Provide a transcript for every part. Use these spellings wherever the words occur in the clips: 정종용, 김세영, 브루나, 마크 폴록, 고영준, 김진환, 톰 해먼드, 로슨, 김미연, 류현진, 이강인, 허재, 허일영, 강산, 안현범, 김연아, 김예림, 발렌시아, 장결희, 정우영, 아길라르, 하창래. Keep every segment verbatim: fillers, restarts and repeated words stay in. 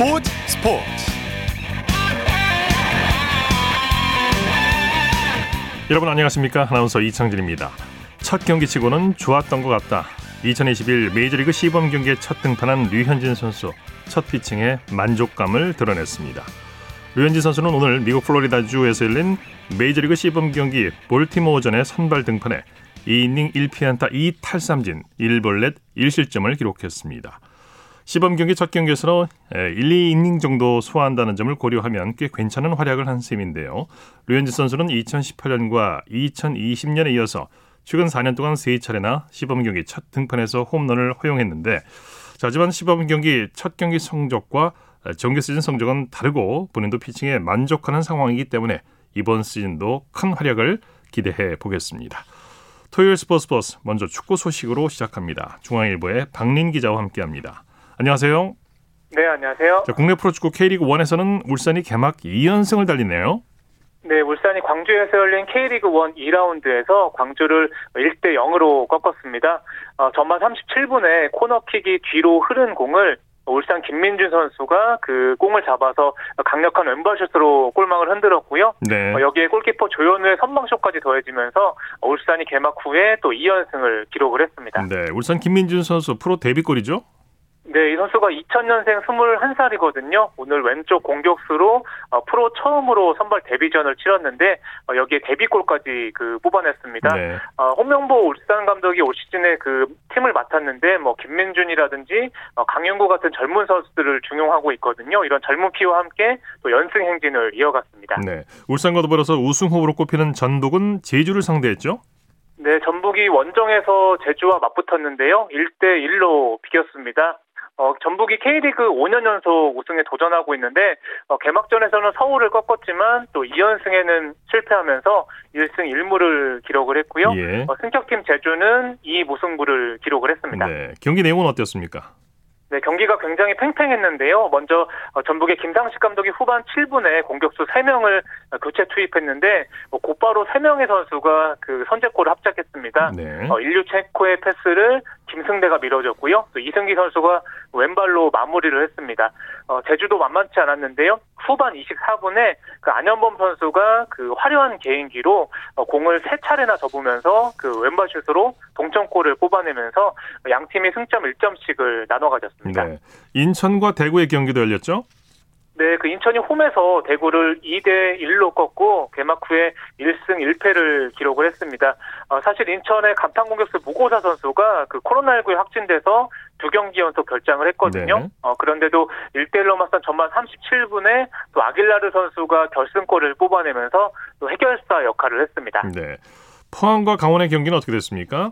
스포츠 스포츠 여러분 안녕하십니까? 아나운서 이창진입니다. 첫 경기치고는 좋았던 것 같다. 이천이십일 메이저리그 시범 경기에 첫 등판한 류현진 선수, 첫 피칭에 만족감을 드러냈습니다. 류현진 선수는 오늘 미국 플로리다주에서 열린 메이저리그 시범 경기 볼티모어전에 선발 등판해 이 이닝 일 피안타 이 탈삼진 일 볼넷 일 실점을 기록했습니다. 시범 경기 첫 경기에서 일, 이 이닝 정도 소화한다는 점을 고려하면 꽤 괜찮은 활약을 한 셈인데요. 류현진 선수는 이천십팔 년과 이천이십 년에 이어서 최근 사 년 동안 세 차례나 시범 경기 첫 등판에서 홈런을 허용했는데, 하지만 시범 경기 첫 경기 성적과 정규 시즌 성적은 다르고 본인도 피칭에 만족하는 상황이기 때문에 이번 시즌도 큰 활약을 기대해 보겠습니다. 토요일 스포츠버스 먼저 축구 소식으로 시작합니다. 중앙일보의 박린 기자와 함께합니다. 안녕하세요. 네, 안녕하세요. 자, 국내 프로축구 K리그일에서는 울산이 개막 이 연승을 달리네요. 네, 울산이 광주에서 열린 K리그일 이 라운드에서 광주를 일 대 영으로 꺾었습니다. 어, 전반 삼십칠 분에 코너킥이 뒤로 흐른 공을 울산 김민준 선수가 그 공을 잡아서 강력한 왼발슛으로 골망을 흔들었고요. 네. 어, 여기에 골키퍼 조현우의 선방쇼까지 더해지면서 울산이 개막 후에 또 이 연승을 기록을 했습니다. 네, 울산 김민준 선수 프로 데뷔골이죠? 네, 이 선수가 이천 년생 스물한 살이거든요. 오늘 왼쪽 공격수로 어, 프로 처음으로 선발 데뷔전을 치렀는데 어, 여기에 데뷔골까지 그 뽑아냈습니다. 네. 어, 홍명보 울산 감독이 올 시즌에 그 팀을 맡았는데 뭐 김민준이라든지 어, 강윤구 같은 젊은 선수들을 중용하고 있거든요. 이런 젊은 피와 함께 또 연승 행진을 이어갔습니다. 네, 울산과 더불어서 우승 후보로 꼽히는 전북은 제주를 상대했죠? 네, 전북이 원정에서 제주와 맞붙었는데요. 일 대 일로 비겼습니다. 어, 전북이 K리그 오 년 연속 우승에 도전하고 있는데 어, 개막전에서는 서울을 꺾었지만 또 이 연승에는 실패하면서 일 승 일 무를 기록을 했고요. 예. 어, 승격팀 제주는 이 무승부를 기록을 했습니다. 네, 경기 내용은 어땠습니까? 네, 경기가 굉장히 팽팽했는데요. 먼저 어, 전북의 김상식 감독이 후반 칠 분에 공격수 세 명을 어, 교체 투입했는데 어, 곧바로 세 명의 선수가 그 선제골을 합작했습니다. 네. 어, 일류체코의 패스를 김승대가 밀어줬고요. 또 이승기 선수가 왼발로 마무리를 했습니다. 어, 제주도 만만치 않았는데요. 후반 이십사 분에 그 안현범 선수가 그 화려한 개인기로 어, 공을 세 차례나 접으면서 그 왼발슛으로 동점골을 뽑아내면서 양 팀이 승점 일 점씩을 나눠 가졌습니다. 네. 인천과 대구의 경기도 열렸죠? 네, 그 인천이 홈에서 대구를 이 대 일로 꺾고 개막 후에 일 승 일 패를 기록을 했습니다. 어, 사실 인천의 간판 공격수 무고사 선수가 그 코로나십구에 확진돼서 두 경기 연속 결장을 했거든요. 네. 어, 그런데도 일 대 일로 맞선 전반 삼십칠 분에 또 아길라르 선수가 결승골을 뽑아내면서 또 해결사 역할을 했습니다. 네. 포항과 강원의 경기는 어떻게 됐습니까?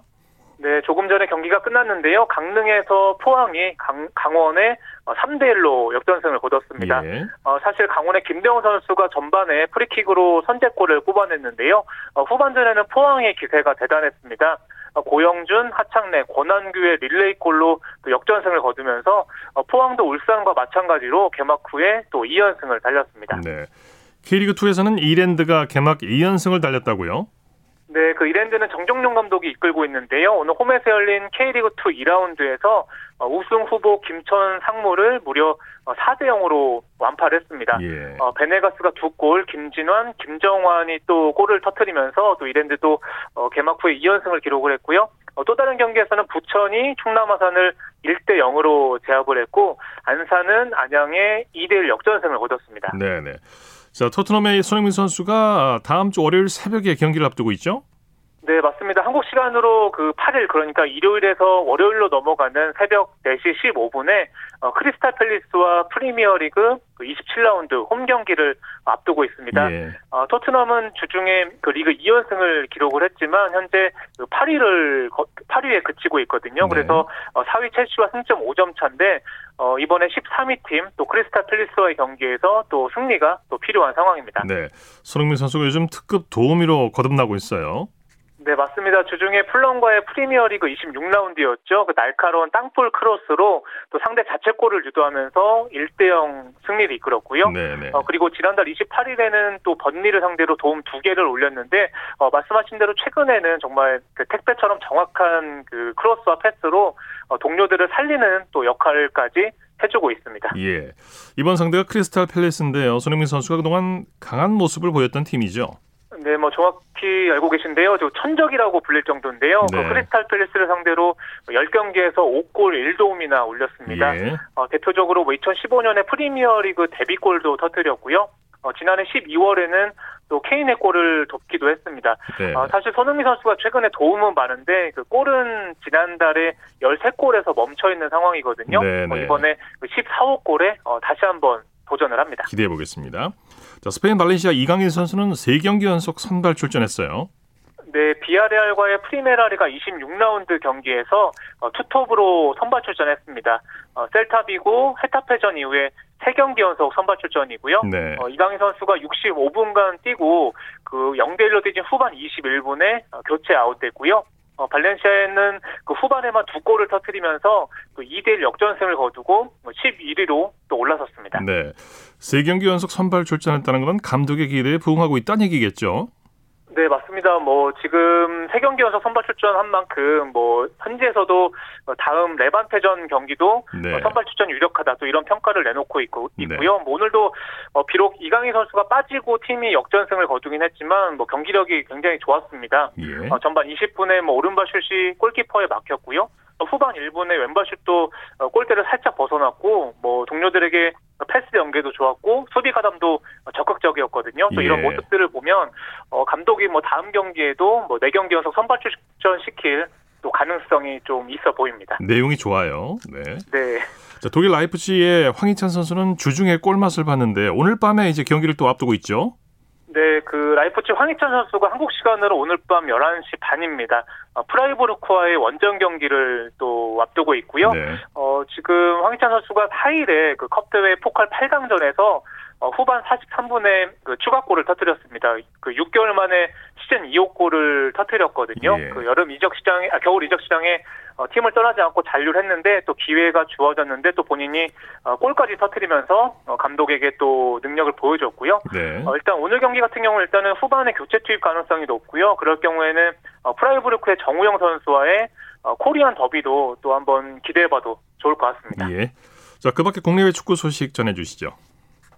네, 조금 전에 경기가 끝났는데요. 강릉에서 포항이 강, 강원의 삼 대 일로 역전승을 거뒀습니다. 예. 어, 사실 강원의 김대호 선수가 전반에 프리킥으로 선제골을 뽑아냈는데요. 어, 후반전에는 포항의 기세가 대단했습니다. 어, 고영준, 하창래, 권한규의 릴레이골로 또 역전승을 거두면서 어, 포항도 울산과 마찬가지로 개막 후에 또 이 연승을 달렸습니다. 네, K리그이에서는 이랜드가 개막 이 연승을 달렸다고요? 네, 그 이랜드는 정종용 감독이 이끌고 있는데요. 오늘 홈에서 열린 K리그이 이 라운드에서 우승 후보 김천 상무를 무려 사 대 영으로 완파를 했습니다. 예. 어, 베네가스가 두 골, 김진환, 김정환이 또 골을 터뜨리면서 또 이랜드도 어, 개막 후에 이 연승을 기록을 했고요. 어, 또 다른 경기에서는 부천이 충남 아산을 일 대 영으로 제압을 했고 안산은 안양에 이 대 일 역전승을 거뒀습니다. 네네. 자, 토트넘의 손흥민 선수가 다음 주 월요일 새벽에 경기를 앞두고 있죠? 네, 맞습니다. 한국 시간으로 그 팔 일, 그러니까 일요일에서 월요일로 넘어가는 새벽 네 시 십오 분에 어, 크리스탈 팰리스와 프리미어리그 이십칠 라운드 홈 경기를 앞두고 있습니다. 예. 어, 토트넘은 주중에 그 리그 이 연승을 기록을 했지만 현재 그 팔 위를 팔 위에 그치고 있거든요. 네. 그래서 어, 사 위 첼시와 승점 오 점 차인데 어, 이번에 십삼 위 팀 또 크리스탈 팰리스와의 경기에서 또 승리가 또 필요한 상황입니다. 네, 손흥민 선수가 요즘 특급 도우미로 거듭나고 있어요. 네, 맞습니다. 주중에 풀럼과의 프리미어리그 이십육 라운드였죠. 그 날카로운 땅볼 크로스로 또 상대 자책골을 유도하면서 일 대 영 승리를 이끌었고요. 네네. 어, 그리고 지난달 이십팔 일에는 또 번리를 상대로 도움 두 개를 올렸는데 어, 말씀하신 대로 최근에는 정말 그 택배처럼 정확한 그 크로스와 패스로 어, 동료들을 살리는 또 역할까지 해주고 있습니다. 예, 이번 상대가 크리스탈 팰리스인데요. 손흥민 선수가 그동안 강한 모습을 보였던 팀이죠. 네, 뭐 정확히 알고 계신데요. 저 천적이라고 불릴 정도인데요. 네. 그 크리스탈 팰리스를 상대로 십 경기에서 오 골 일 도움이나 올렸습니다. 예. 어, 대표적으로 뭐 이천십오 년에 프리미어리그 데뷔골도 터뜨렸고요. 어, 지난해 십이월에는 또 케인의 골을 돕기도 했습니다. 네. 어, 사실 손흥민 선수가 최근에 도움은 많은데 그 골은 지난달에 십삼 골에서 멈춰있는 상황이거든요. 네, 네. 어, 이번에 그 십사 호 골에 어, 다시 한번 도전을 합니다. 기대해 보겠습니다. 자, 스페인 발렌시아 이강인 선수는 세 경기 연속 선발 출전했어요. 네, 비아레알과의 프리메라리가 이십육 라운드 경기에서 어, 투톱으로 선발 출전했습니다. 어, 셀타비고, 헤타페전 이후에 세 경기 연속 선발 출전이고요. 네. 어, 이강인 선수가 육십오 분간 뛰고 그 영 대 일로 뛰진 후반 이십일 분에 어, 교체 아웃됐고요. 어, 발렌시아에는 그 후반에만 두 골을 터뜨리면서 그 이 대 일 역전승을 거두고 십일 위로 또 올라섰습니다. 네, 세 경기 연속 선발 출전했다는 건 감독의 기대에 부응하고 있다는 얘기겠죠? 네, 맞습니다. 뭐 지금 세 경기 연속 선발 출전한 만큼 뭐 현지에서도 다음 레반테전 경기도 네. 선발 출전 유력하다 또 이런 평가를 내놓고 있고, 있고요. 네. 뭐 오늘도 어, 비록 이강인 선수가 빠지고 팀이 역전승을 거두긴 했지만 뭐 경기력이 굉장히 좋았습니다. 예. 어, 전반 이십 분에 뭐 오른발 슛이 골키퍼에 막혔고요. 어, 후반 일 분에 왼발 슛도 어, 골대를 살짝 벗어났고 뭐 동료들에게 패스 연계도 좋았고 수비 가담도 적극적이었거든요. 또 이런 예. 모습들을 보면 어, 감독이 뭐 다음 경기에도 뭐 네 경기 연속 선발 출전시킬 또 가능성이 좀 있어 보입니다. 내용이 좋아요. 네. 네. 자, 독일 라이프치히의 황희찬 선수는 주중에 골맛을 봤는데 오늘 밤에 이제 경기를 또 앞두고 있죠. 네, 그 라이프치히 황희찬 선수가 한국 시간으로 오늘 밤 열한 시 반입니다. 어, 프라이부르크와의 원정 경기를 또 앞두고 있고요. 네. 어, 지금 황희찬 선수가 사 일에 그 컵대회 포칼 팔 강전에서 어, 후반 사십삼 분에 그 추가골을 터뜨렸습니다. 그 육 개월 만에 시즌 이 호 골을 터뜨렸거든요. 예. 그 여름 이적 시장에, 아, 겨울 이적 시장에 어, 팀을 떠나지 않고 잔류를 했는데 또 기회가 주어졌는데 또 본인이 어, 골까지 터뜨리면서 어, 감독에게 또 능력을 보여줬고요. 네. 어, 일단 오늘 경기 같은 경우는 일단은 후반에 교체 투입 가능성이 높고요. 그럴 경우에는 어, 프라이부르크의 정우영 선수와의 어, 코리안 더비도 또 한번 기대해봐도 좋을 것 같습니다. 예. 자, 그 밖에 국내외 축구 소식 전해주시죠.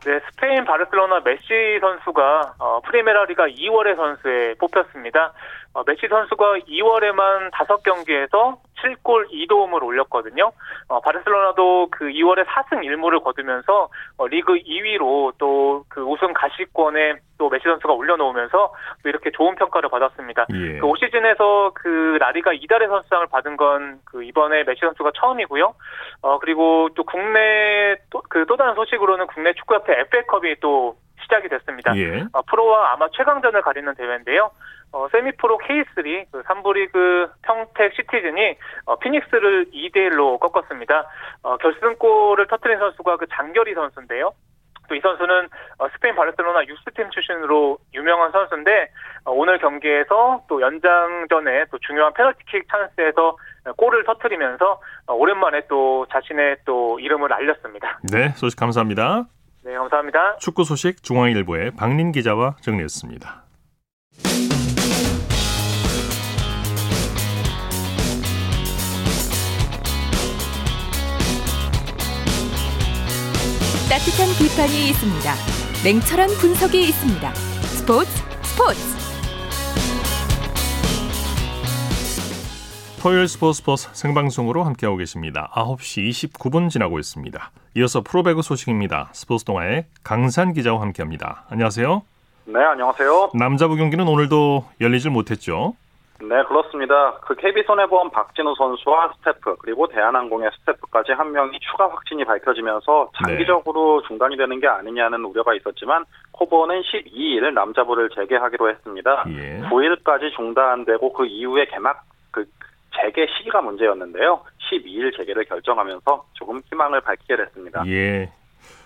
네, 스페인 바르셀로나 메시 선수가 어, 프리메라리가 이월의 선수에 뽑혔습니다. 어, 메시 선수가 이월에만 다섯 경기에서 칠 골 이 도움을 올렸거든요. 어, 바르셀로나도 그 이월에 사 승 일 무를 거두면서 어, 리그 이 위로 또 그 우승 가시권에 또 메시 선수가 올려놓으면서 또 이렇게 좋은 평가를 받았습니다. 예. 그 올 시즌에서 그 라리가 이달의 선수상을 받은 건 그 이번에 메시 선수가 처음이고요. 어, 그리고 또 국내 또 그 또 다른 소식으로는 국내 축구협회 에프에이컵이 또 시작이 됐습니다. 예. 어, 프로와 아마 최강전을 가리는 대회인데요. 어, 세미프로 케이 쓰리 그 삼 부 리그 평택 시티즌이 어, 피닉스를 이 대 일로 꺾었습니다. 어, 결승골을 터뜨린 선수가 그 장결희 선수인데요. 또 이 선수는 스페인 바르셀로나 유스팀 출신으로 유명한 선수인데 오늘 경기에서 또 연장전에 또 중요한 페널티킥 찬스에서 골을 터뜨리면서 오랜만에 또 자신의 또 이름을 알렸습니다. 네, 소식 감사합니다. 네, 감사합니다. 축구 소식 중앙일보의 박린 기자와 정리했습니다. 따뜻한 비판이 있습니다. 냉철한 분석이 있습니다. 스포츠 스포츠 토요일 스포츠 스포츠 생방송으로 함께하고 계십니다. 아홉 시 이십구 분 지나고 있습니다. 이어서 프로배구 소식입니다. 스포츠 동아의 강산 기자와 함께합니다. 안녕하세요. 네, 안녕하세요. 남자부 경기는 오늘도 열리질 못했죠. 네, 그렇습니다. 그 케이비손해보험 박진우 선수와 스태프 그리고 대한항공의 스태프까지 한 명이 추가 확진이 밝혀지면서 장기적으로 네. 중단이 되는 게 아니냐는 우려가 있었지만 코보는 십이 일 남자부를 재개하기로 했습니다. 예. 구 일까지 중단되고 그 이후에 개막 그 재개 시기가 문제였는데요. 십이 일 재개를 결정하면서 조금 희망을 밝히게 됐습니다. 예.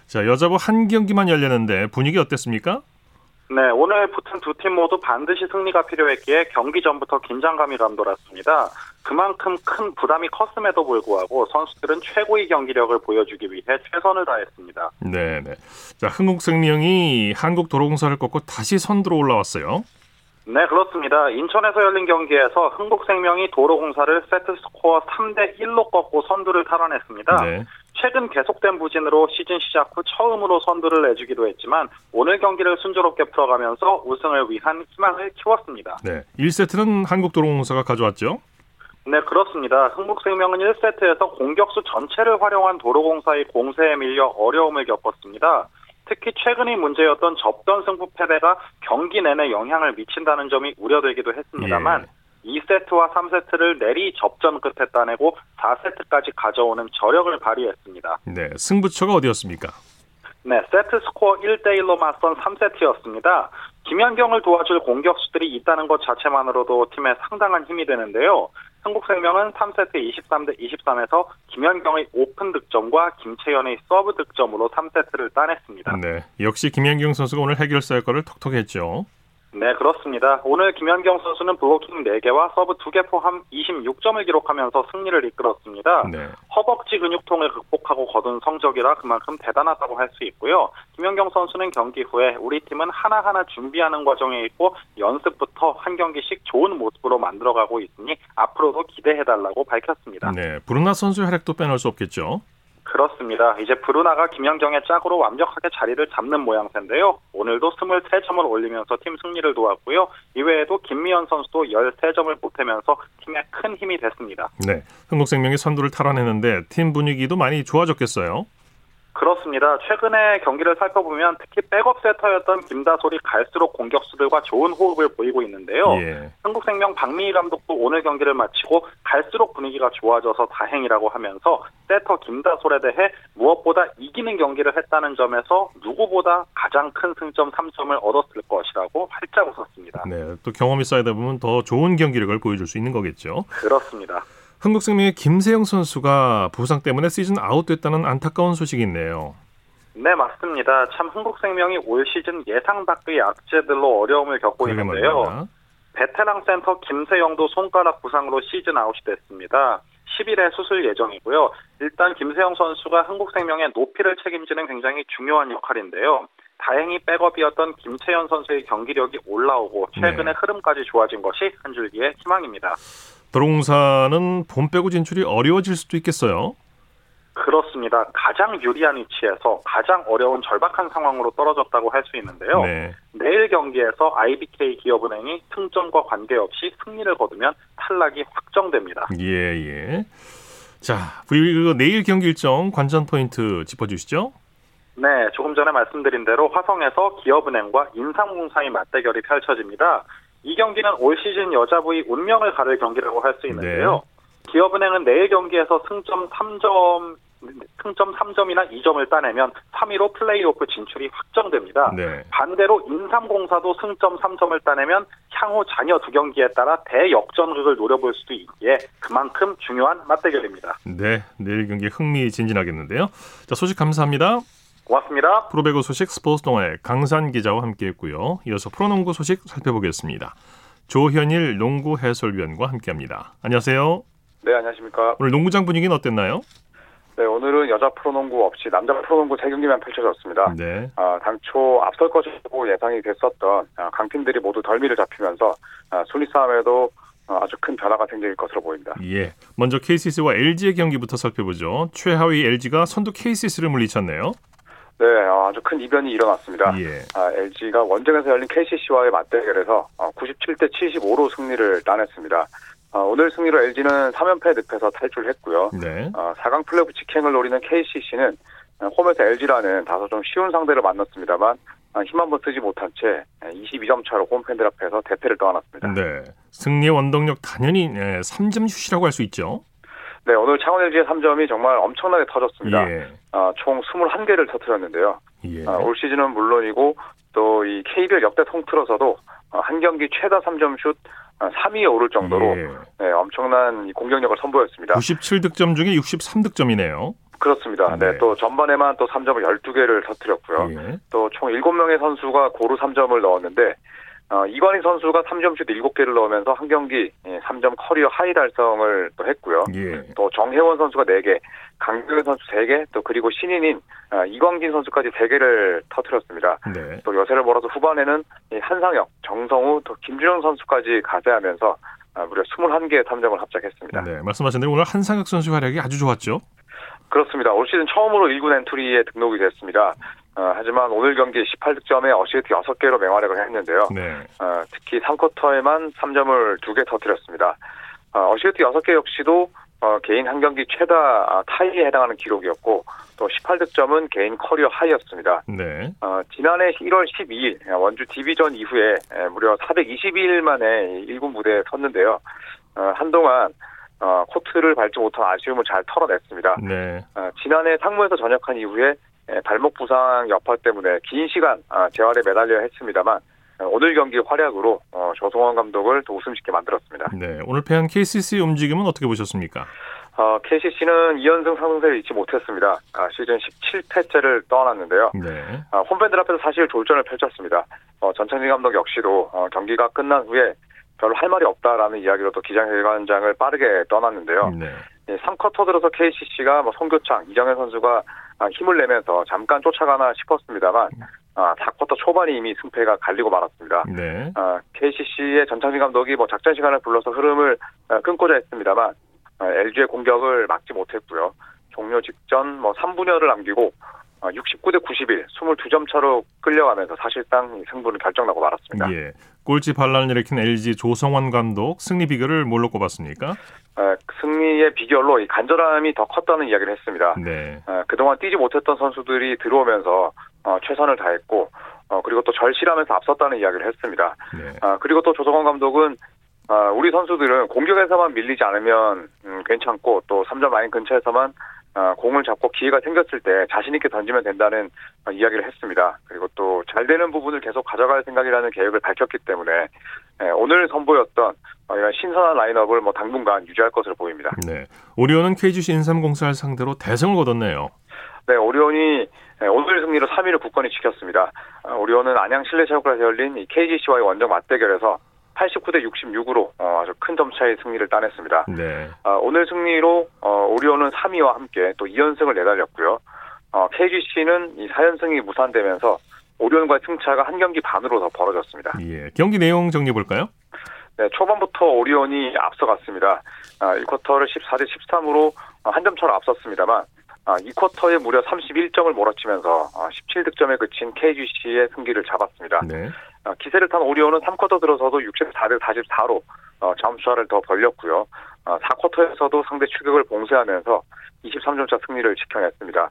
자, 여자부 한 경기만 열렸는데 분위기 어땠습니까? 네, 오늘 붙은 두 팀 모두 반드시 승리가 필요했기에 경기 전부터 긴장감이 감돌았습니다. 그만큼 큰 부담이 컸음에도 불구하고 선수들은 최고의 경기력을 보여주기 위해 최선을 다했습니다. 네, 네. 자, 흥국생명이 한국도로공사를 꺾고 다시 선두로 올라왔어요. 네, 그렇습니다. 인천에서 열린 경기에서 흥국생명이 도로공사를 세트스코어 삼 대 일로 꺾고 선두를 탈환했습니다. 네. 최근 계속된 부진으로 시즌 시작 후 처음으로 선두를 내주기도 했지만 오늘 경기를 순조롭게 풀어가면서 우승을 위한 희망을 키웠습니다. 네, 일 세트는 한국도로공사가 가져왔죠? 네, 그렇습니다. 흥국생명은 일 세트에서 공격수 전체를 활용한 도로공사의 공세에 밀려 어려움을 겪었습니다. 특히 최근이 문제였던 접전 승부 패배가 경기 내내 영향을 미친다는 점이 우려되기도 했습니다만 예. 이 세트와 삼 세트를 내리 접전 끝에 따내고 사 세트까지 가져오는 저력을 발휘했습니다. 네, 승부처가 어디였습니까? 네, 세트 스코어 일 대 일로 맞선 삼 세트였습니다. 김연경을 도와줄 공격수들이 있다는 것 자체만으로도 팀에 상당한 힘이 되는데요. 흥국생명은 삼 세트 이십삼 대 이십삼에서 김연경의 오픈 득점과 김채연의 서브 득점으로 삼 세트를 따냈습니다. 네, 역시 김연경 선수가 오늘 해결사 역할을 톡톡히 했죠. 네, 그렇습니다. 오늘 김연경 선수는 블로킹 네 개와 서브 두 개 포함 이십육 점을 기록하면서 승리를 이끌었습니다. 네. 허벅지 근육통을 극복하고 거둔 성적이라 그만큼 대단하다고 할 수 있고요. 김연경 선수는 경기 후에 우리 팀은 하나하나 준비하는 과정에 있고 연습부터 한 경기씩 좋은 모습으로 만들어가고 있으니 앞으로도 기대해달라고 밝혔습니다. 네, 브루나 선수의 활약도 빼놓을 수 없겠죠? 그렇습니다. 이제 브루나가 김연경의 짝으로 완벽하게 자리를 잡는 모양새인데요. 오늘도 이십삼 점을 올리면서 팀 승리를 도왔고요. 이외에도 김미연 선수도 십삼 점을 보태면서 팀에 큰 힘이 됐습니다. 네, 흥국생명이 선두를 탈환했는데 팀 분위기도 많이 좋아졌겠어요? 그렇습니다. 최근에 경기를 살펴보면 특히 백업 세터였던 김다솔이 갈수록 공격수들과 좋은 호흡을 보이고 있는데요. 예. 한국생명 박미희 감독도 오늘 경기를 마치고 갈수록 분위기가 좋아져서 다행이라고 하면서 세터 김다솔에 대해 무엇보다 이기는 경기를 했다는 점에서 누구보다 가장 큰 승점 삼 점을 얻었을 것이라고 활짝 웃었습니다. 네, 또 경험이 쌓이다 보면 더 좋은 경기력을 보여줄 수 있는 거겠죠. 그렇습니다. 흥국생명의 김세영 선수가 부상 때문에 시즌 아웃됐다는 안타까운 소식이 있네요. 네, 맞습니다. 참 흥국생명이 올 시즌 예상 밖의 약체들로 어려움을 겪고 있는데요. 말입니다. 베테랑 센터 김세영도 손가락 부상으로 시즌 아웃이 됐습니다. 십일에 수술 예정이고요. 일단 김세영 선수가 흥국생명의 높이를 책임지는 굉장히 중요한 역할인데요. 다행히 백업이었던 김채연 선수의 경기력이 올라오고 최근에 네. 흐름까지 좋아진 것이 한 줄기의 희망입니다. 도로공사는 봄 빼고 진출이 어려워질 수도 있겠어요? 그렇습니다. 가장 유리한 위치에서 가장 어려운 절박한 상황으로 떨어졌다고 할 수 있는데요. 네. 내일 경기에서 아이비케이 기업은행이 승점과 관계없이 승리를 거두면 탈락이 확정됩니다. 예예. 예. 자, 그리고 내일 경기 일정 관전 포인트 짚어주시죠. 네, 조금 전에 말씀드린 대로 화성에서 기업은행과 인삼공사의 맞대결이 펼쳐집니다. 이 경기는 올 시즌 여자부의 운명을 가를 경기라고 할 수 있는데요. 네. 기업은행은 내일 경기에서 승점 삼 점, 승점 삼 점이나 이 점을 따내면 삼 위로 플레이오프 진출이 확정됩니다. 네. 반대로 인삼공사도 승점 삼 점을 따내면 향후 잔여 두 경기에 따라 대역전극을 노려볼 수도 있기에 그만큼 중요한 맞대결입니다. 네, 내일 경기 흥미진진하겠는데요. 자, 소식 감사합니다. 고맙습니다. 프로배구 소식 스포츠 동아의 강산 기자와 함께했고요. 이어서 프로농구 소식 살펴보겠습니다. 조현일 농구 해설위원과 함께합니다. 안녕하세요. 네, 안녕하십니까. 오늘 농구장 분위기는 어땠나요? 네, 오늘은 여자 프로농구 없이 남자 프로농구 세 경기만 펼쳐졌습니다. 네. 아, 당초 앞설 것이라고 예상이 됐었던 강팀들이 모두 덜미를 잡히면서 순위 싸움에도 아주 큰 변화가 생길 것으로 보입니다. 예, 먼저 케이씨씨와 엘지의 경기부터 살펴보죠. 최하위 엘지가 선두 케이씨씨를 물리쳤네요. 네, 아주 큰 이변이 일어났습니다. 예. 아, 엘지가 원정에서 열린 케이씨씨와의 맞대결에서 구십칠 대 칠십오로 승리를 따냈습니다. 아, 오늘 승리로 엘지는 삼 연패 늪에서 탈출했고요. 네. 아, 사 강 플레이오프 직행을 노리는 케이씨씨는 홈에서 엘지라는 다소 좀 쉬운 상대를 만났습니다만 아, 힘 한번 쓰지 못한 채 이십이 점 차로 홈팬들 앞에서 대패를 떠안았습니다. 네, 승리의 원동력 당연히 네, 삼 점 슛이라고 할 수 있죠. 네, 오늘 창원 엘지의 삼 점이 정말 엄청나게 터졌습니다. 예. 아, 총 스물한 개를 터뜨렸는데요. 예. 아, 올 시즌은 물론이고 또 이 케이비엘 역대 통틀어서도 한 경기 최다 삼 점 슛 삼 위에 오를 정도로 예. 네, 엄청난 이 공격력을 선보였습니다. 구십칠 득점 중에 육십삼 득점이네요. 그렇습니다. 네, 네. 또 전반에만 또 삼 점을 열두 개를 터뜨렸고요. 예. 또 총 일곱 명의 선수가 고루 삼 점을 넣었는데 어, 이관희 선수가 삼 점 슛 일곱 개를 넣으면서 한 경기 삼 점 커리어 하이 달성을 또 했고요. 예. 또 정혜원 선수가 네 개, 강규현 선수 세 개, 또 그리고 신인인 어, 이광진 선수까지 세 개를 터뜨렸습니다. 네. 또 여세를 몰아서 후반에는 한상혁, 정성우, 또 김준영 선수까지 가세하면서 어, 무려 스물한 개의 삼 점을 합작했습니다. 네, 말씀하신 대로 오늘 한상혁 선수 활약이 아주 좋았죠? 그렇습니다. 올 시즌 처음으로 일 군 엔트리에 등록이 됐습니다. 어, 하지만 오늘 경기 십팔 득점에 어시스트 여섯 개로 맹활약을 했는데요. 네. 어, 특히 삼 쿼터에만 삼 점을 두 개 터뜨렸습니다. 어, 어시스트 여섯 개 역시도 어, 개인 한 경기 최다 아, 타이에 해당하는 기록이었고 또 십팔 득점은 개인 커리어 하이였습니다. 네. 어, 지난해 일월 십이일 원주 디비전 이후에 무려 사백이십이일 만에 일 군 무대에 섰는데요. 어, 한동안 어, 코트를 밟지 못한 아쉬움을 잘 털어냈습니다. 네. 어, 지난해 상무에서 전역한 이후에 발목 부상 여파 때문에 긴 시간 재활에 매달려 했습니다만 오늘 경기 활약으로 조성원 감독을 더 웃음짓게 만들었습니다. 네, 오늘 패한 케이씨씨 움직임은 어떻게 보셨습니까? 어, 케이씨씨는 이 연승 상승세를 잊지 못했습니다. 아, 시즌 십칠 패째를 떠안았는데요. 네. 아, 홈팬들 앞에서 사실 졸전을 펼쳤습니다. 어, 전창진 감독 역시도 어, 경기가 끝난 후에 별로 할 말이 없다라는 이야기로 또 기자회견장을 빠르게 떠났는데요. 네. 삼 쿼터 들어서 케이씨씨가 뭐 송교창, 이정현 선수가 힘을 내면서 잠깐 쫓아가나 싶었습니다만 사 쿼터 초반이 이미 승패가 갈리고 말았습니다. 네. 케이씨씨의 전창진 감독이 뭐 작전 시간을 불러서 흐름을 끊고자 했습니다만 엘지의 공격을 막지 못했고요. 종료 직전 뭐 삼 분여를 남기고 육십구 대 구십일, 이십이 점 차로 끌려가면서 사실상 승부는 결정나고 말았습니다. 예, 꼴찌 반란을 일으킨 엘지 조성환 감독 승리 비결을 뭘로 꼽았습니까? 에, 승리의 비결로 이 간절함이 더 컸다는 이야기를 했습니다. 네. 에, 그동안 뛰지 못했던 선수들이 들어오면서 어, 최선을 다했고 어, 그리고 또 절실하면서 앞섰다는 이야기를 했습니다. 네. 아, 그리고 또 조성환 감독은 아, 우리 선수들은 공격에서만 밀리지 않으면 음, 괜찮고 또 삼 점 라인 근처에서만 어, 공을 잡고 기회가 생겼을 때 자신 있게 던지면 된다는 어, 이야기를 했습니다. 그리고 또 잘 되는 부분을 계속 가져갈 생각이라는 계획을 밝혔기 때문에 예, 오늘 선보였던 어, 이런 신선한 라인업을 뭐 당분간 유지할 것으로 보입니다. 네, 오리온은 케이지씨 인삼공사를 상대로 대승을 거뒀네요. 네, 오리온이 예, 오늘 승리로 삼 위를 굳건히 지켰습니다. 어, 오리온은 안양 실내체육관에서 열린 이 케이지씨와의 원정 맞대결에서 팔십구 대 육십육으로 어, 아주 큰 점차의 승리를 따냈습니다. 네. 어, 오늘 승리로 어, 오리온은 삼 위와 함께 또 이 연승을 내달렸고요. 어, 케이지씨는 이 사 연승이 무산되면서 오리온과의 승차가 한 경기 반으로 더 벌어졌습니다. 예. 경기 내용 정리해볼까요? 네, 초반부터 오리온이 앞서갔습니다. 아, 일 쿼터를 십사 대 십삼으로 한 점 차로 앞섰습니다만 아, 이 쿼터에 무려 삼십일 점을 몰아치면서 아, 십칠 득점에 그친 케이지씨의 승기를 잡았습니다. 네. 아, 기세를 탄 오리온은 삼 쿼터 들어서도 육십사 대 사십사로 어, 점수차를 더 벌렸고요. 아, 사 쿼터에서도 상대 추격을 봉쇄하면서 이십삼 점차 승리를 지켜냈습니다.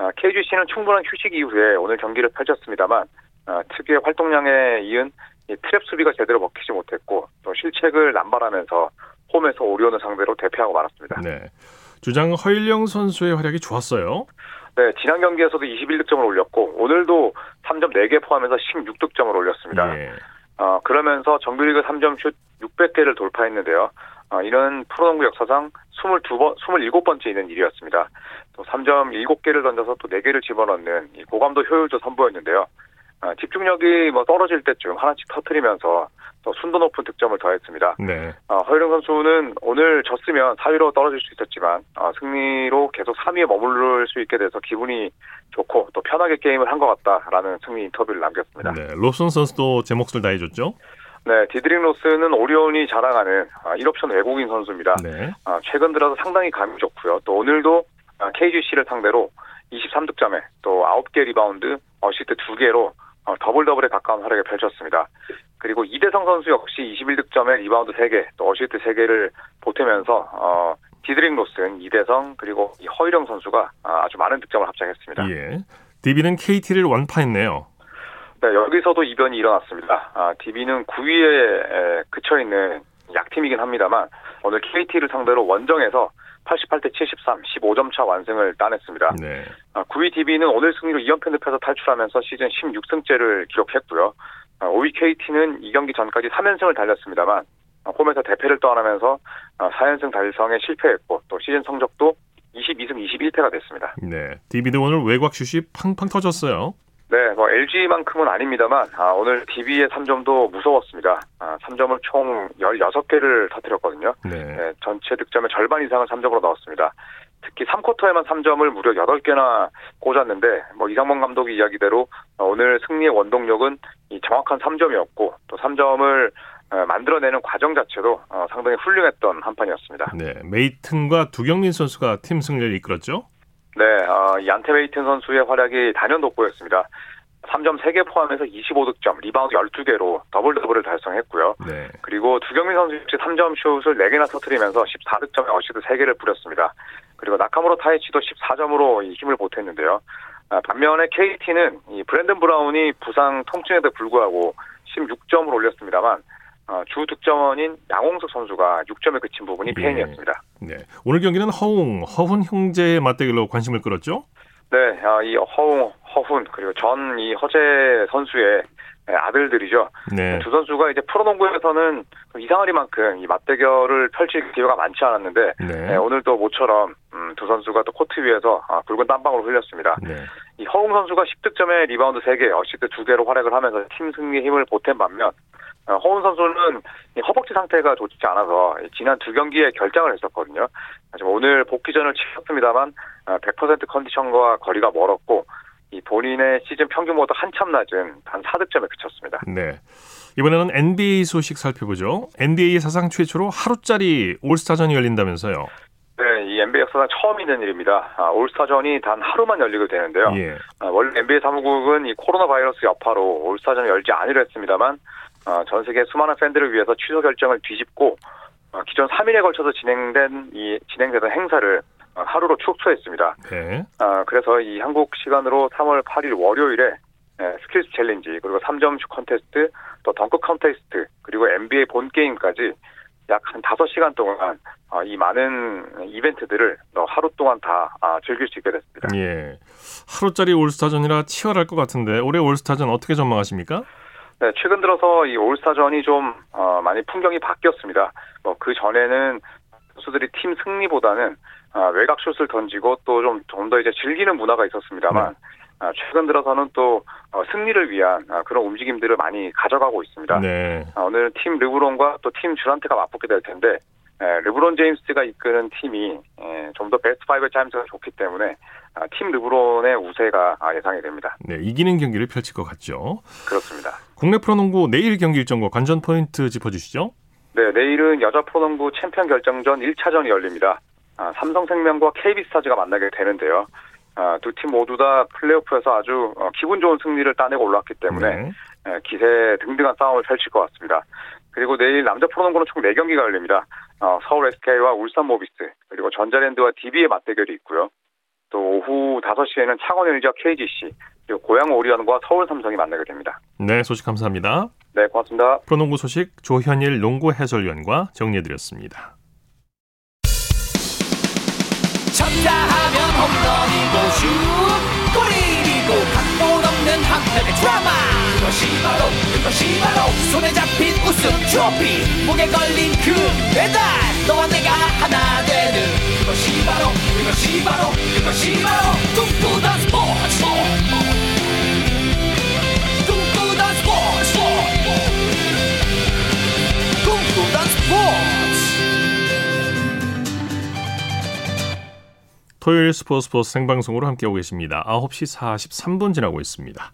아, 케이지씨는 충분한 휴식 이후에 오늘 경기를 펼쳤습니다만 아, 특유의 활동량에 이은 이 트랩 수비가 제대로 먹히지 못했고 또 실책을 남발하면서 홈에서 오리온을 상대로 대패하고 말았습니다. 네. 주장 허일영 선수의 활약이 좋았어요. 네, 지난 경기에서도 이십일 득점을 올렸고 오늘도 삼 점 네 개 포함해서 십육 득점을 올렸습니다. 예. 어, 그러면서 정규리그 삼 점 슛 육백 개를 돌파했는데요. 어, 이는 프로농구 역사상 이십이 번, 이십칠 번째 있는 일이었습니다. 또 삼 점 일곱 개를 던져서 또 네 개를 집어넣는 이 고감도 효율도 선보였는데요. 어, 집중력이 뭐 떨어질 때쯤 하나씩 터뜨리면서 또 순도 높은 득점을 더했습니다. 네. 어, 허일영 선수는 오늘 졌으면 사 위로 떨어질 수 있었지만 어, 승리로 계속 삼 위에 머무를 수 있게 돼서 기분이 좋고 또 편하게 게임을 한 것 같다라는 승리 인터뷰를 남겼습니다. 네. 로슨 선수도 제 몫을 다해줬죠? 네. 디드릭 로슨은 오리온이 자랑하는 어, 일 옵션 외국인 선수입니다. 네. 어, 최근 들어서 상당히 감이 좋고요. 또 오늘도 어, 케이지씨를 상대로 이십삼 득점에 또 아홉 개 리바운드, 어시스트 두 개로 어, 더블더블에 가까운 활약을 펼쳤습니다. 그리고 이대성 선수 역시 이십일 득점에 리바운드 세 개, 또 어시스트 세 개를 보태면서 어, 디드릭 로슨, 이대성, 그리고 이 허일영 선수가 아주 많은 득점을 합작했습니다. 예, 디비는 케이티를 완파했네요. 네, 여기서도 이변이 일어났습니다. 아, 디비는 구 위에 그쳐있는 약팀이긴 합니다만 오늘 케이티를 상대로 원정에서 팔십팔 대 칠십삼, 십오 점 차 완승을 따냈습니다. 네. 아, 구 위 디비는 오늘 승리로 이 연패 늪에서 탈출하면서 시즌 십육 승째를 기록했고요. 아, 오 위 케이티는 이 경기 전까지 삼 연승을 달렸습니다만 아, 홈에서 대패를 떠안으면서 아, 사 연승 달성에 실패했고 또 시즌 성적도 이십이 승 이십일 패가 됐습니다. 네, 디비도 오늘 외곽 슛이 팡팡 터졌어요. 네, 뭐 엘지만큼은 아닙니다만 아, 오늘 디비의 삼 점도 무서웠습니다. 아, 삼 점을 총 열여섯 개를 터뜨렸거든요. 네. 네, 전체 득점의 절반 이상을 삼 점으로 넣었습니다. 특히 삼 쿼터에만 삼 점을 무려 여덟 개나 꽂았는데 뭐 이상범 감독의 이야기대로 오늘 승리의 원동력은 이 정확한 삼 점이었고 또 삼 점을 만들어내는 과정 자체도 상당히 훌륭했던 한 판이었습니다. 네, 메이튼과 두경민 선수가 팀 승리를 이끌었죠? 네, 어, 얀테베이튼 선수의 활약이 단연 돋보였습니다. 삼 점 세 개 포함해서 이십오 득점, 리바운드 열두 개로 더블 더블을 달성했고요. 네. 그리고 두경민 선수 역시 삼 점 슛을 네 개나 터뜨리면서 십사 득점에 어시드 세 개를 뿌렸습니다. 그리고 나카무라 타이치도 십사 점으로 이 힘을 보탰는데요. 아, 반면에 케이티는 이 브랜든 브라운이 부상 통증에도 불구하고 십육 점을 올렸습니다만 어, 주 득점원인 양홍석 선수가 육 점에 그친 부분이 패인이었습니다. 네. 네. 오늘 경기는 허웅, 허훈 형제의 맞대결로 관심을 끌었죠? 네, 어, 이 허웅, 허훈 그리고 전 이 허재 선수의 아들들이죠. 네. 두 선수가 이제 프로농구에서는 이상하리만큼 이 맞대결을 펼칠 기회가 많지 않았는데 네. 네, 오늘도 모처럼 음, 두 선수가 또 코트 위에서 아, 붉은 땀방울을 흘렸습니다. 네. 이 허웅 선수가 십 득점에 리바운드 세 개, 어시스트 두 개로 활약을 하면서 팀 승리의 힘을 보탠 반면 허훈 선수는 허벅지 상태가 좋지 않아서 지난 두 경기에 결장을 했었거든요. 지금 오늘 복귀전을 치렀습니다만 백 퍼센트 컨디션과 거리가 멀었고 이 본인의 시즌 평균보다 한참 낮은 단 사 득점에 그쳤습니다. 네, 이번에는 엔비에이 소식 살펴보죠. 엔비에이 사상 최초로 하루짜리 올스타전이 열린다면서요. 네, 이 엔비에이 역사상 처음 있는 일입니다. 아, 올스타전이 단 하루만 열리게 되는데요. 예. 아, 원래 엔비에이 사무국은 이 코로나 바이러스 여파로 올스타전을 열지 않으려 했습니다만 아, 전 세계 수많은 팬들을 위해서 취소 결정을 뒤집고 아, 기존 삼 일에 걸쳐서 진행된 이 진행되던 행사를 아, 하루로 축소했습니다. 네. 아, 그래서 이 한국 시간으로 삼월 팔일 월요일에 네, 스킬스 챌린지 그리고 삼 점 슛 컨테스트, 또 덩크 컨테스트 그리고 엔비에이 본 게임까지 약 한 다섯 시간 동안 이 많은 이벤트들을 하루 동안 다 즐길 수 있게 됐습니다. 예, 하루짜리 올스타전이라 치열할 것 같은데 올해 올스타전 어떻게 전망하십니까? 네, 최근 들어서 이 올스타전이 좀 많이 풍경이 바뀌었습니다. 뭐 그 전에는 선수들이 팀 승리보다는 외곽 슛을 던지고 또 좀 좀 더 이제 즐기는 문화가 있었습니다만. 네. 아, 최근 들어서는 또 어, 승리를 위한 아, 그런 움직임들을 많이 가져가고 있습니다. 네. 아, 오늘은 팀 르브론과 또 팀 듀란트가 맞붙게 될 텐데 에, 르브론 제임스가 이끄는 팀이 좀 더 베스트 오에 참여가 좋기 때문에 아, 팀 르브론의 우세가 아, 예상이 됩니다. 네, 이기는 경기를 펼칠 것 같죠. 그렇습니다. 국내 프로농구 내일 경기 일정과 관전 포인트 짚어주시죠. 네, 내일은 여자 프로농구 챔피언 결정전 일 차전이 열립니다. 아, 삼성생명과 케이비스타즈가 만나게 되는데요. 두 팀 모두 다 플레이오프에서 아주 기분 좋은 승리를 따내고 올라왔기 때문에 네. 기세 등등한 싸움을 펼칠 것 같습니다. 그리고 내일 남자 프로농구는 총 네 경기가 열립니다. 서울 에스케이와 울산 모비스 그리고 전자랜드와 디비의 맞대결이 있고요. 또 오후 다섯 시에는 창원 엘지와 케이지씨 그리고 고양 오리온과 서울 삼성이 만나게 됩니다. 네, 소식 감사합니다. 네, 고맙습니다. 프로농구 소식 조현일 농구 해설위원과 정리해드렸습니다. 쳤다 하면 홈런이고 슛 골인이고 각본 없는 한편의 드라마 그것이 바로 그것이 바로 손에 잡힌 우승 트로피 목에 걸린 그 배달 너와 내가 하나 되는 그것이 바로 그것이 바로 그것이 바로 꿈꾸던 스포츠 꿈꾸던 스포츠 꿈꾸던 스포츠 토요일 스포츠 스포츠 생방송으로 함께하고 계십니다. 아홉 시 사십삼 분 지나고 있습니다.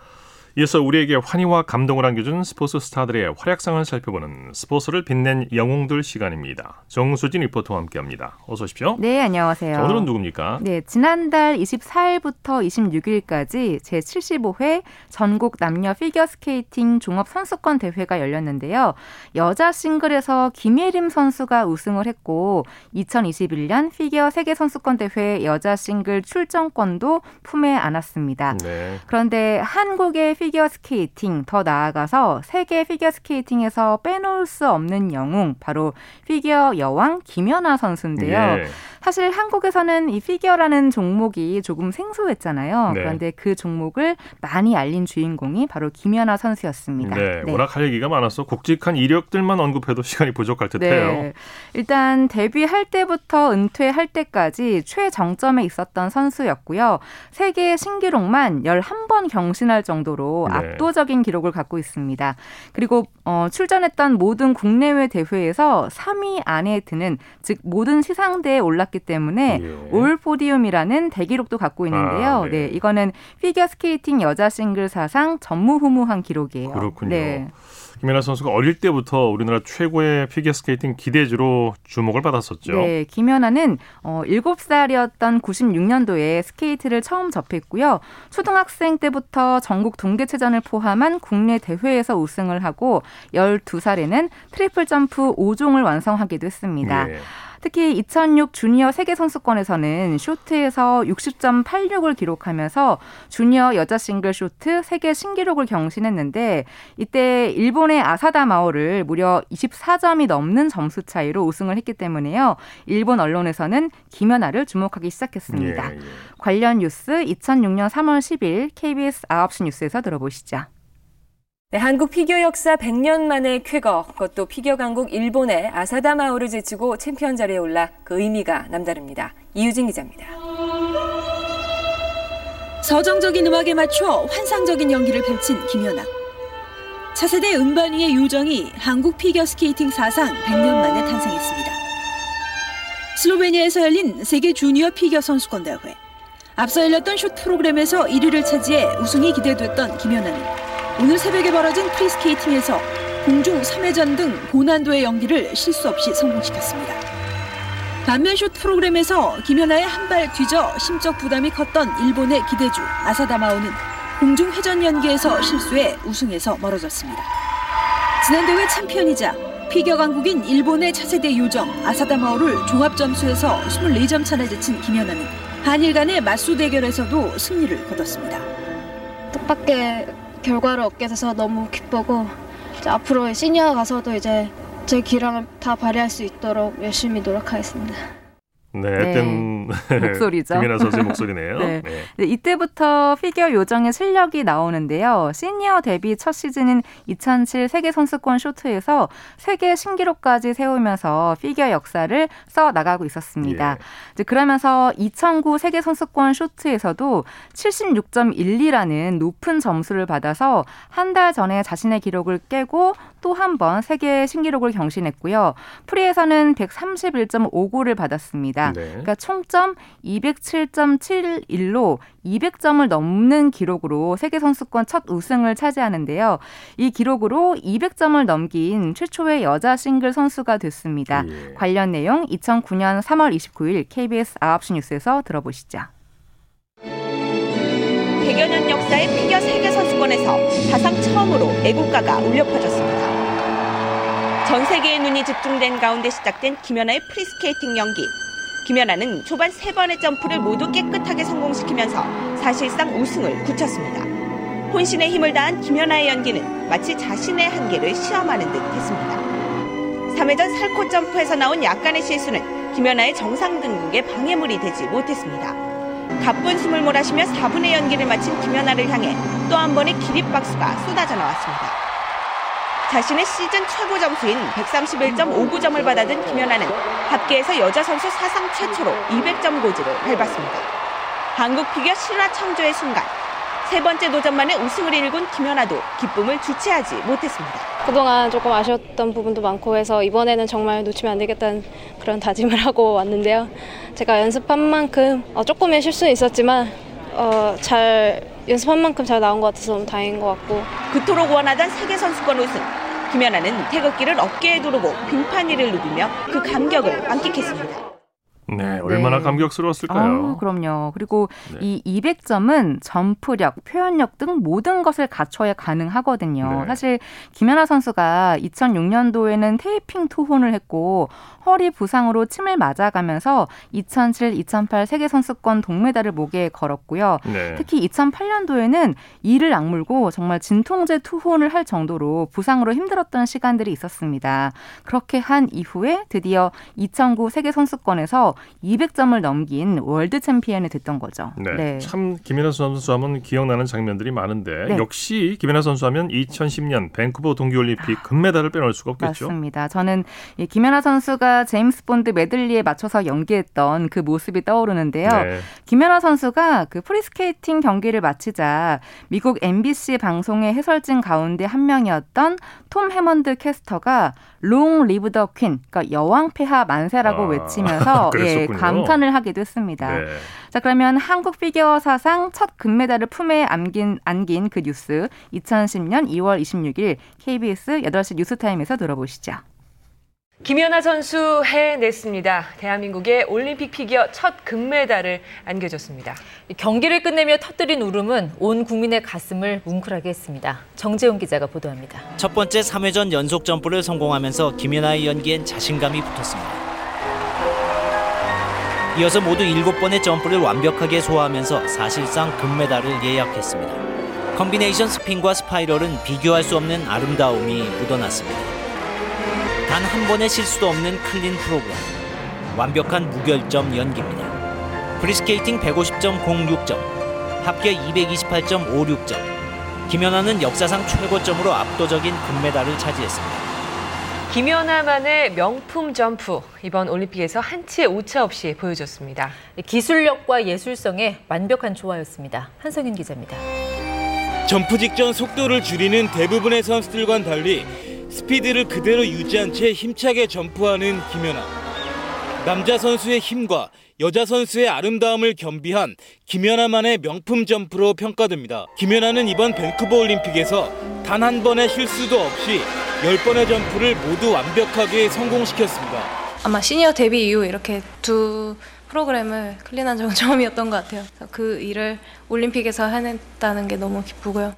이어서 우리에게 환희와 감동을 안겨준 스포츠 스타들의 활약상을 살펴보는 스포츠를 빛낸 영웅들 시간입니다. 정수진 리포터와 함께합니다. 어서 오십시오. 네, 안녕하세요. 자, 오늘은 누굽니까? 네, 지난달 이십사일부터 이십육일까지 제칠십오 회 전국 남녀 피겨스케이팅 종합선수권 대회가 열렸는데요. 여자 싱글에서 김예림 선수가 우승을 했고 이천이십일 년 피겨 세계선수권 대회 여자 싱글 출전권도 품에 안았습니다. 네. 그런데 한국의 피겨스케이팅, 더 나아가서 세계 피겨스케이팅에서 빼놓을 수 없는 영웅, 바로 피겨 여왕 김연아 선수인데요. 예. 사실 한국에서는 이 피겨라는 종목이 조금 생소했잖아요. 네. 그런데 그 종목을 많이 알린 주인공이 바로 김연아 선수였습니다. 네, 네. 워낙 할 얘기가 많아서 굵직한 이력들만 언급해도 시간이 부족할 듯해요. 네. 일단 데뷔할 때부터 은퇴할 때까지 최정점에 있었던 선수였고요. 세계 신기록만 열한 번 경신할 정도로 네. 압도적인 기록을 갖고 있습니다. 그리고 어, 출전했던 모든 국내외 대회에서 삼 위 안에 드는 즉 모든 시상대에 올랐기 때문에 예. 올포디움이라는 대기록도 갖고 있는데요. 아, 네. 네, 이거는 피겨스케이팅 여자 싱글 사상 전무후무한 기록이에요. 그렇군요. 네. 김연아 선수가 어릴 때부터 우리나라 최고의 피겨스케이팅 기대주로 주목을 받았었죠. 네, 김연아는 어, 일곱 살이었던 구십육 년도에 스케이트를 처음 접했고요. 초등학생 때부터 전국 동계체전을 포함한 국내 대회에서 우승을 하고 열두 살에는 트리플 점프 오 종을 완성하기도 했습니다. 네. 특히 이천육 주니어 세계선수권에서는 쇼트에서 육십 점 팔육을 기록하면서 주니어 여자 싱글 쇼트 세계 신기록을 경신했는데, 이때 일본의 아사다 마오를 무려 이십사 점이 넘는 점수 차이로 우승을 했기 때문에요. 일본 언론에서는 김연아를 주목하기 시작했습니다. 예, 예. 관련 뉴스 이천육년 삼월 십일 케이비에스 아홉 시 뉴스에서 들어보시죠. 네, 한국 피겨 역사 백 년 만의 쾌거, 그것도 피겨 강국 일본의 아사다 마오를 제치고 챔피언 자리에 올라 그 의미가 남다릅니다. 이유진 기자입니다. 서정적인 음악에 맞춰 환상적인 연기를 펼친 김연아. 차세대 음반 위의 요정이 한국 피겨 스케이팅 사상 백 년 만에 탄생했습니다. 슬로베니아에서 열린 세계 주니어 피겨 선수권 대회. 앞서 열렸던 숏 프로그램에서 일 위를 차지해 우승이 기대됐던 김연아는 오늘 새벽에 벌어진 프리스케이팅에서 공중 삼 회전 등 고난도의 연기를 실수 없이 성공시켰습니다. 반면 숏 프로그램에서 김연아의 한 발 뒤져 심적 부담이 컸던 일본의 기대주 아사다 마오는 공중 회전 연기에서 실수해 우승에서 멀어졌습니다. 지난 대회 챔피언이자 피겨 강국인 일본의 차세대 요정 아사다 마오를 종합 점수에서 이십사 점 차를 제친 김연아는 한일 간의 맞수 대결에서도 승리를 거뒀습니다. 뜻밖의 결과를 얻게 돼서 너무 기쁘고, 이제 앞으로 시니어 가서도 이제 제 기량을 다 발휘할 수 있도록 열심히 노력하겠습니다. 네, 하여튼 네, 목소리죠. 김연아 선수의 목소리네요. 네. 네. 네, 이때부터 피겨 요정의 실력이 나오는데요. 시니어 데뷔 첫 시즌인 이천칠 세계선수권 쇼트에서 세계 신기록까지 세우면서 피겨 역사를 써나가고 있었습니다. 예. 이제 그러면서 이천구 세계선수권 쇼트에서도 칠십육 점 일이라는 높은 점수를 받아서 한 달 전에 자신의 기록을 깨고 또 한 번 세계 신기록을 경신했고요. 프리에서는 백삼십일 점 오구를 받았습니다. 네. 그러니까 총점 이백칠 점 칠십일로 이백 점을 넘는 기록으로 세계선수권 첫 우승을 차지하는데요. 이 기록으로 이백 점을 넘긴 최초의 여자 싱글 선수가 됐습니다. 예. 관련 내용 이천구년 삼월 이십구일 케이비에스 아홉 시 뉴스에서 들어보시죠. 백여 년 역사의 피겨 세계선수권에서 사상 처음으로 애국가가 울려 퍼졌습니다. 전 세계의 눈이 집중된 가운데 시작된 김연아의 프리스케이팅 연기. 김연아는 초반 세 번의 점프를 모두 깨끗하게 성공시키면서 사실상 우승을 굳혔습니다. 혼신의 힘을 다한 김연아의 연기는 마치 자신의 한계를 시험하는 듯 했습니다. 삼 회전 살코 점프에서 나온 약간의 실수는 김연아의 정상 등극에 방해물이 되지 못했습니다. 가쁜 숨을 몰아쉬며 사 분의 연기를 마친 김연아를 향해 또 한 번의 기립박수가 쏟아져 나왔습니다. 자신의 시즌 최고 점수인 백삼십일 점 오구 점을 받아든 김연아는 합계에서 여자 선수 사상 최초로 이백 점 고지를 밟았습니다. 한국 피겨 실화 창조의 순간, 세 번째 도전 만에 우승을 일군 김연아도 기쁨을 주체하지 못했습니다. 그동안 조금 아쉬웠던 부분도 많고 해서 이번에는 정말 놓치면 안 되겠다는 그런 다짐을 하고 왔는데요. 제가 연습한 만큼 조금의 실수는 있었지만 어, 잘 연습한 만큼 잘 나온 것 같아서 너무 다행인 것 같고, 그토록 원하던 세계선수권 우승, 김연아는 태극기를 어깨에 두르고 빙판 위를 누비며 그 감격을 만끽했습니다. 네, 얼마나 네. 감격스러웠을까요? 아, 그럼요. 그리고 네. 이 이백 점은 점프력, 표현력 등 모든 것을 갖춰야 가능하거든요. 네. 사실 김연아 선수가 이천육년도에는 테이핑 투혼을 했고 허리 부상으로 침을 맞아가면서 이천칠, 이천팔 세계선수권 동메달을 목에 걸었고요. 네. 특히 이천팔년도에는 이를 악물고 정말 진통제 투혼을 할 정도로 부상으로 힘들었던 시간들이 있었습니다. 그렇게 한 이후에 드디어 이천구 세계선수권에서 이백 점을 넘긴 월드 챔피언이 됐던 거죠. 네, 네. 참 김연아 선수 하면 기억나는 장면들이 많은데 네. 역시 김연아 선수 하면 이천십년 밴쿠버 동계올림픽 금메달을 빼놓을 수가 없겠죠. 맞습니다. 저는 이 김연아 선수가 제임스 본드 메들리에 맞춰서 연기했던 그 모습이 떠오르는데요. 네. 김연아 선수가 그 프리스케이팅 경기를 마치자 미국 엠비씨 방송의 해설진 가운데 한 명이었던 톰 해먼드 캐스터가 롱 리브 더 퀸, 그러니까 여왕 폐하 만세라고 아. 외치면서 예, 감탄을 하기도 했습니다. 네. 자, 그러면 한국 피겨 사상 첫 금메달을 품에 안긴, 안긴 그 뉴스 이천십 년 이월 이십육일 케이비에스 여덟 시 뉴스타임에서 들어보시죠. 김연아 선수 해냈습니다. 대한민국의 올림픽 피겨 첫 금메달을 안겨줬습니다. 경기를 끝내며 터뜨린 울음은 온 국민의 가슴을 뭉클하게 했습니다. 정재훈 기자가 보도합니다. 첫 번째 삼 회전 연속 점프를 성공하면서 김연아의 연기엔 자신감이 붙었습니다. 이어서 모두 일곱 번의 점프를 완벽하게 소화하면서 사실상 금메달을 예약했습니다. 컨비네이션 스핀과 스파이럴은 비교할 수 없는 아름다움이 묻어났습니다. 단 한 번의 실수도 없는 클린 프로그램, 완벽한 무결점 연기입니다. 프리스케이팅 백오십 점 공육 점, 합계 이백이십팔 점 오육 점, 김연아는 역사상 최고점으로 압도적인 금메달을 차지했습니다. 김연아만의 명품 점프, 이번 올림픽에서 한치의 오차 없이 보여줬습니다. 기술력과 예술성의 완벽한 조화였습니다. 한성윤 기자입니다. 점프 직전 속도를 줄이는 대부분의 선수들과는 달리 스피드를 그대로 유지한 채 힘차게 점프하는 김연아. 남자 선수의 힘과 여자 선수의 아름다움을 겸비한 김연아만의 명품 점프로 평가됩니다. 김연아는 이번 밴쿠버 올림픽에서 단 한 번의 실수도 없이 열 번의 점프를 모두 완벽하게 성공시켰습니다. 아마 시니어 데뷔 이후 이렇게 두 프로그램을 클린한 적은 처음이었던 것 같아요. 그 일을 올림픽에서 해냈다는 게 너무 기쁘고요.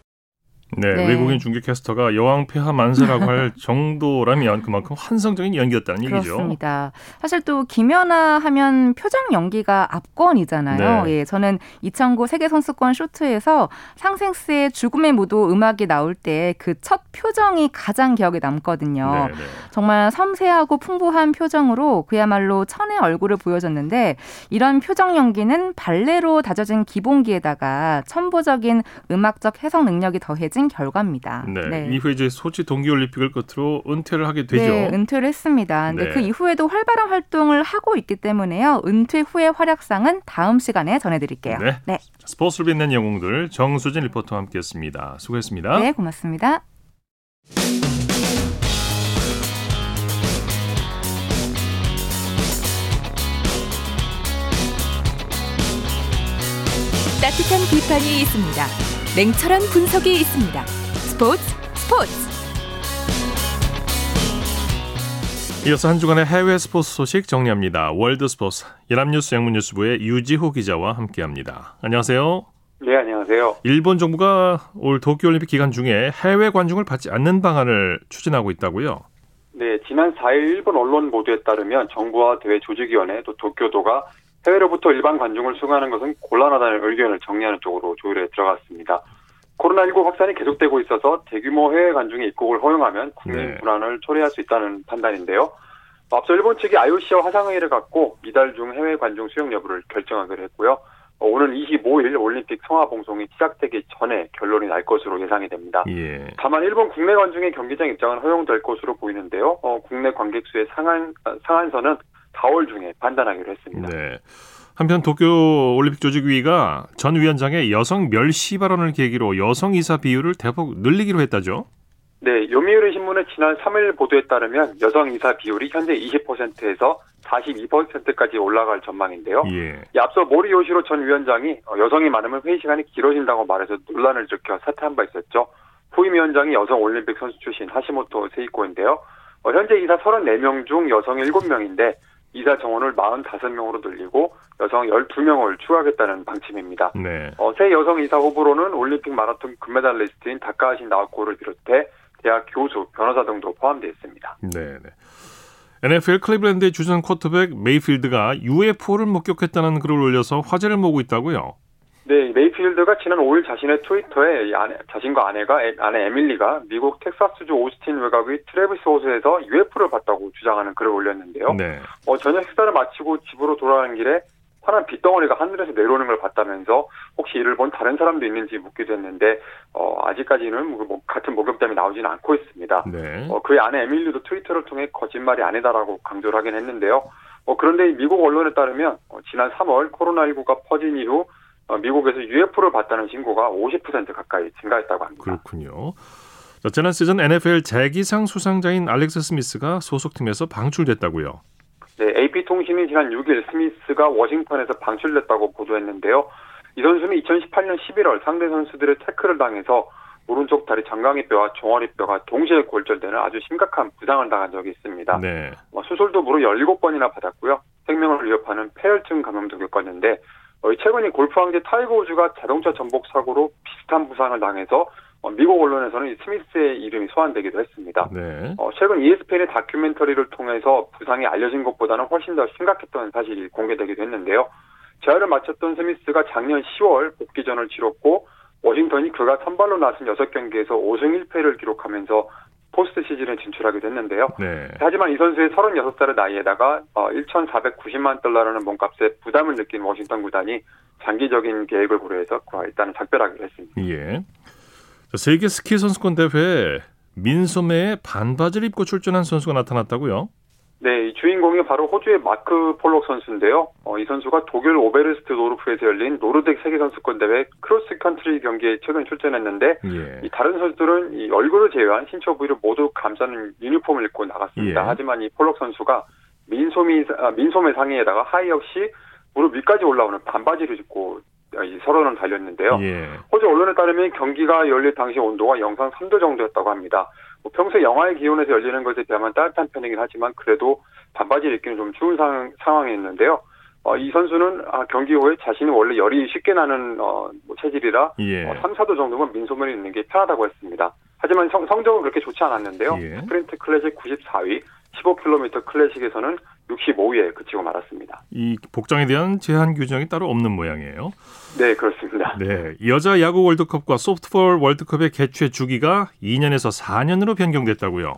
네, 네, 외국인 중계캐스터가 여왕 폐하 만세라고 할 정도라면 그만큼 환상적인 연기였다는 얘기죠. 그렇습니다. 사실 또 김연아 하면 표정 연기가 압권이잖아요. 네. 예, 저는 이천구 세계선수권 쇼트에서 상생스의 죽음의 무도 음악이 나올 때 그 첫 표정이 가장 기억에 남거든요. 네, 네. 정말 섬세하고 풍부한 표정으로 그야말로 천의 얼굴을 보여줬는데, 이런 표정 연기는 발레로 다져진 기본기에다가 첨보적인 음악적 해석 능력이 더해진 결과입니다. 네, 네. 이후에 이제 소치 동계올림픽을 끝으로 은퇴를 하게 되죠. 네, 은퇴를 했습니다. 근데 네. 그 이후에도 활발한 활동을 하고 있기 때문에요. 은퇴 후의 활약상은 다음 시간에 전해드릴게요. 네. 네. 스포츠를 빛낸 영웅들 정수진 리포터와 함께했습니다. 수고했습니다. 네, 고맙습니다. 따뜻한 비판이 있습니다. 냉철한 분석이 있습니다. 스포츠 스포츠. 이어서 한 주간의 해외 스포츠 소식 정리합니다. 월드 스포츠 연합뉴스 양문뉴스부의 유지호 기자와 함께합니다. 안녕하세요. 네, 안녕하세요. 일본 정부가 올 도쿄올림픽 기간 중에 해외 관중을 받지 않는 방안을 추진하고 있다고요? 네, 지난 사 일 일본 언론 보도에 따르면 정부와 대회 조직위원회 또 도쿄도가 해외로부터 일반 관중을 수용하는 것은 곤란하다는 의견을 정리하는 쪽으로 조율에 들어갔습니다. 코로나십구 확산이 계속되고 있어서 대규모 해외 관중의 입국을 허용하면 국민 네. 불안을 초래할 수 있다는 판단인데요. 앞서 일본 측이 아이오씨와 화상회의를 갖고 이달 중 해외 관중 수용 여부를 결정하기로 했고요. 오는 이십오일 올림픽 성화봉송이 시작되기 전에 결론이 날 것으로 예상이 됩니다. 예. 다만 일본 국내 관중의 경기장 입장은 허용될 것으로 보이는데요. 어, 국내 관객 수의 상한, 상한선은 사월 중에 판단하기로 했습니다. 네. 한편 도쿄올림픽 조직위가 전 위원장의 여성 멸시 발언을 계기로 여성 이사 비율을 대폭 늘리기로 했다죠? 네. 요미우리 신문의 지난 삼 일 보도에 따르면 여성 이사 비율이 현재 이십 퍼센트에서 사십이 퍼센트까지 올라갈 전망인데요. 예. 앞서 모리 요시로 전 위원장이 여성이 많으면 회의 시간이 길어진다고 말해서 논란을 일으켜 사퇴한 바 있었죠. 후임 위원장이 여성 올림픽 선수 출신 하시모토 세이코인데요. 현재 이사 서른네 명 중 여성 일곱 명인데 이사 정원을 마흔다섯 명으로 늘리고 여성 열두 명을 추가하겠다는 방침입니다. 네. 어, 새 여성 이사 후보로는 올림픽 마라톤 금메달리스트인 다카하시 나오코를 비롯해 대학 교수, 변호사 등도 포함되어 있습니다. 네. 엔에프엘 클리블랜드의 주전 쿼터백 메이필드가 유에프오를 목격했다는 글을 올려서 화제를 모으고 있다고요? 네, 메이필드가 지난 오일 자신의 트위터에 아내, 자신과 아내가, 아내 에밀리가 미국 텍사스주 오스틴 외곽의 트래비스 호수에서 유에프오를 봤다고 주장하는 글을 올렸는데요. 네. 어, 저녁 식사를 마치고 집으로 돌아가는 길에 파란 빗덩어리가 하늘에서 내려오는 걸 봤다면서 혹시 이를 본 다른 사람도 있는지 묻기도 했는데 어, 아직까지는 뭐, 같은 목격담이 나오지는 않고 있습니다. 네. 어, 그의 아내 에밀리도 트위터를 통해 거짓말이 아니다라고 강조를 하긴 했는데요. 어, 그런데 미국 언론에 따르면 어, 지난 삼월 코로나십구가 퍼진 이후 미국에서 유에프오를 봤다는 신고가 오십 퍼센트 가까이 증가했다고 합니다. 그렇군요. 자, 지난 시즌 엔에프엘 재기상 수상자인 알렉스 스미스가 소속팀에서 방출됐다고요? 네, 에이피통신이 지난 육 일 스미스가 워싱턴에서 방출됐다고 보도했는데요. 이 선수는 이천십팔 년 십일월 상대 선수들의 태클을 당해서 오른쪽 다리 정강이뼈와 종아리뼈가 동시에 골절되는 아주 심각한 부상을 당한 적이 있습니다. 네. 수술도 무려 열일곱 번이나 받았고요. 생명을 위협하는 폐혈증 감염도 겪었는데 최근에 골프 황제 타이거 우즈가 자동차 전복 사고로 비슷한 부상을 당해서 미국 언론에서는 스미스의 이름이 소환되기도 했습니다. 네. 어, 최근 이에스피엔의 다큐멘터리를 통해서 부상이 알려진 것보다는 훨씬 더 심각했던 사실이 공개되기도 했는데요. 재활을 마쳤던 스미스가 작년 시월 복귀전을 치렀고 워싱턴이 그가 선발로 나선 여섯 경기에서 오 승 일 패를 기록하면서 포스트 시즌에 진출하기도 했는데요. 네. 하지만 이 선수의 서른여섯 살의 나이에다가 천사백구십만 달러라는 몸값에 부담을 느낀 워싱턴 구단이 장기적인 계획을 고려해서 일단은 작별하기로 했습니다. 예. 세계 스키 선수권 대회에 민소매에 반바지를 입고 출전한 선수가 나타났다고요? 네, 이 주인공이 바로 호주의 마크 폴록 선수인데요. 어, 이 선수가 독일 오베르스트 도르프에서 열린 노르딕 세계 선수권 대회 크로스컨트리 경기에 최근 출전했는데 예. 이 다른 선수들은 이 얼굴을 제외한 신체 부위를 모두 감싸는 유니폼을 입고 나갔습니다. 예. 하지만 이 폴록 선수가 민소매, 아, 민소매 상의에다가 하의 역시 무릎 위까지 올라오는 반바지를 입고 서론을 달렸는데요. 예. 호주 언론에 따르면 경기가 열릴 당시 온도가 영상 삼 도 정도였다고 합니다. 뭐 평소 영하의 기온에서 열리는 것에 비하면 따뜻한 편이긴 하지만 그래도 반바지를 입기는 좀 추운 상, 상황이었는데요. 어, 이 선수는 아, 경기 후에 자신이 원래 열이 쉽게 나는 어, 뭐 체질이라 예. 어, 삼, 사 도 정도면 민소매를 입는 게 편하다고 했습니다. 하지만 성, 성적은 그렇게 좋지 않았는데요. 예. 스프린트 클래식 구십사 위, 십오 킬로미터 클래식에서는 육십오 위에 그치고 말았습니다. 이 복장에 대한 제한 규정이 따로 없는 모양이에요. 네, 그렇습니다. 네, 여자 야구 월드컵과 소프트볼 월드컵의 개최 주기가 이 년에서 사 년으로 변경됐다고요.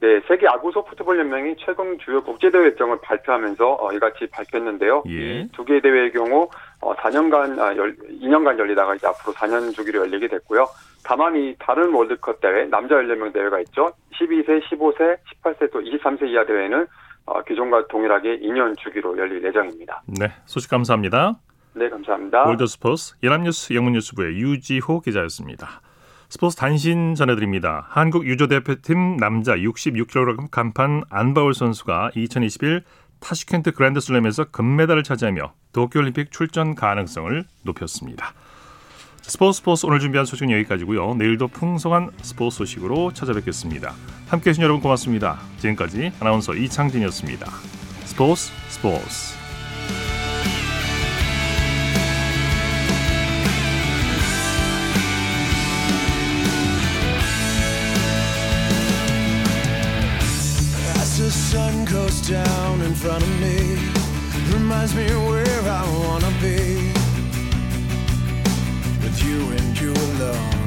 네, 세계 야구 소프트볼 연맹이 최근 주요 국제 대회 일정을 발표하면서 이같이 밝혔는데요. 예. 이 두 개의 대회의 경우 사 년간 이 년간 열리다가 이제 앞으로 사 년 주기로 열리게 됐고요. 다만 이 다른 월드컵 대회, 남자 열네 명 대회가 있죠. 십이 세, 십오 세, 십팔 세 또 이십삼 세 이하 대회는 어, 기존과 동일하게 이 년 주기로 열릴 예정입니다. 네, 소식 감사합니다. 네, 감사합니다. 월드스포츠 연합뉴스 영문뉴스부의 유지호 기자였습니다. 스포츠 단신 전해드립니다. 한국 유조대표팀 남자 육십육 킬로그램 간판 안바울 선수가 이천이십일 타슈켄트 그랜드슬램에서 금메달을 차지하며 도쿄올림픽 출전 가능성을 높였습니다. 스포츠 스포츠 오늘 준비한 소식은 여기까지고요. 내일도 풍성한 스포츠 소식으로 찾아뵙겠습니다. 함께해 주신 여러분 고맙습니다. 지금까지 아나운서 이창진이었습니다. 스포츠 스포츠 As the sun goes down in front of me Reminds me where I wanna be You and you alone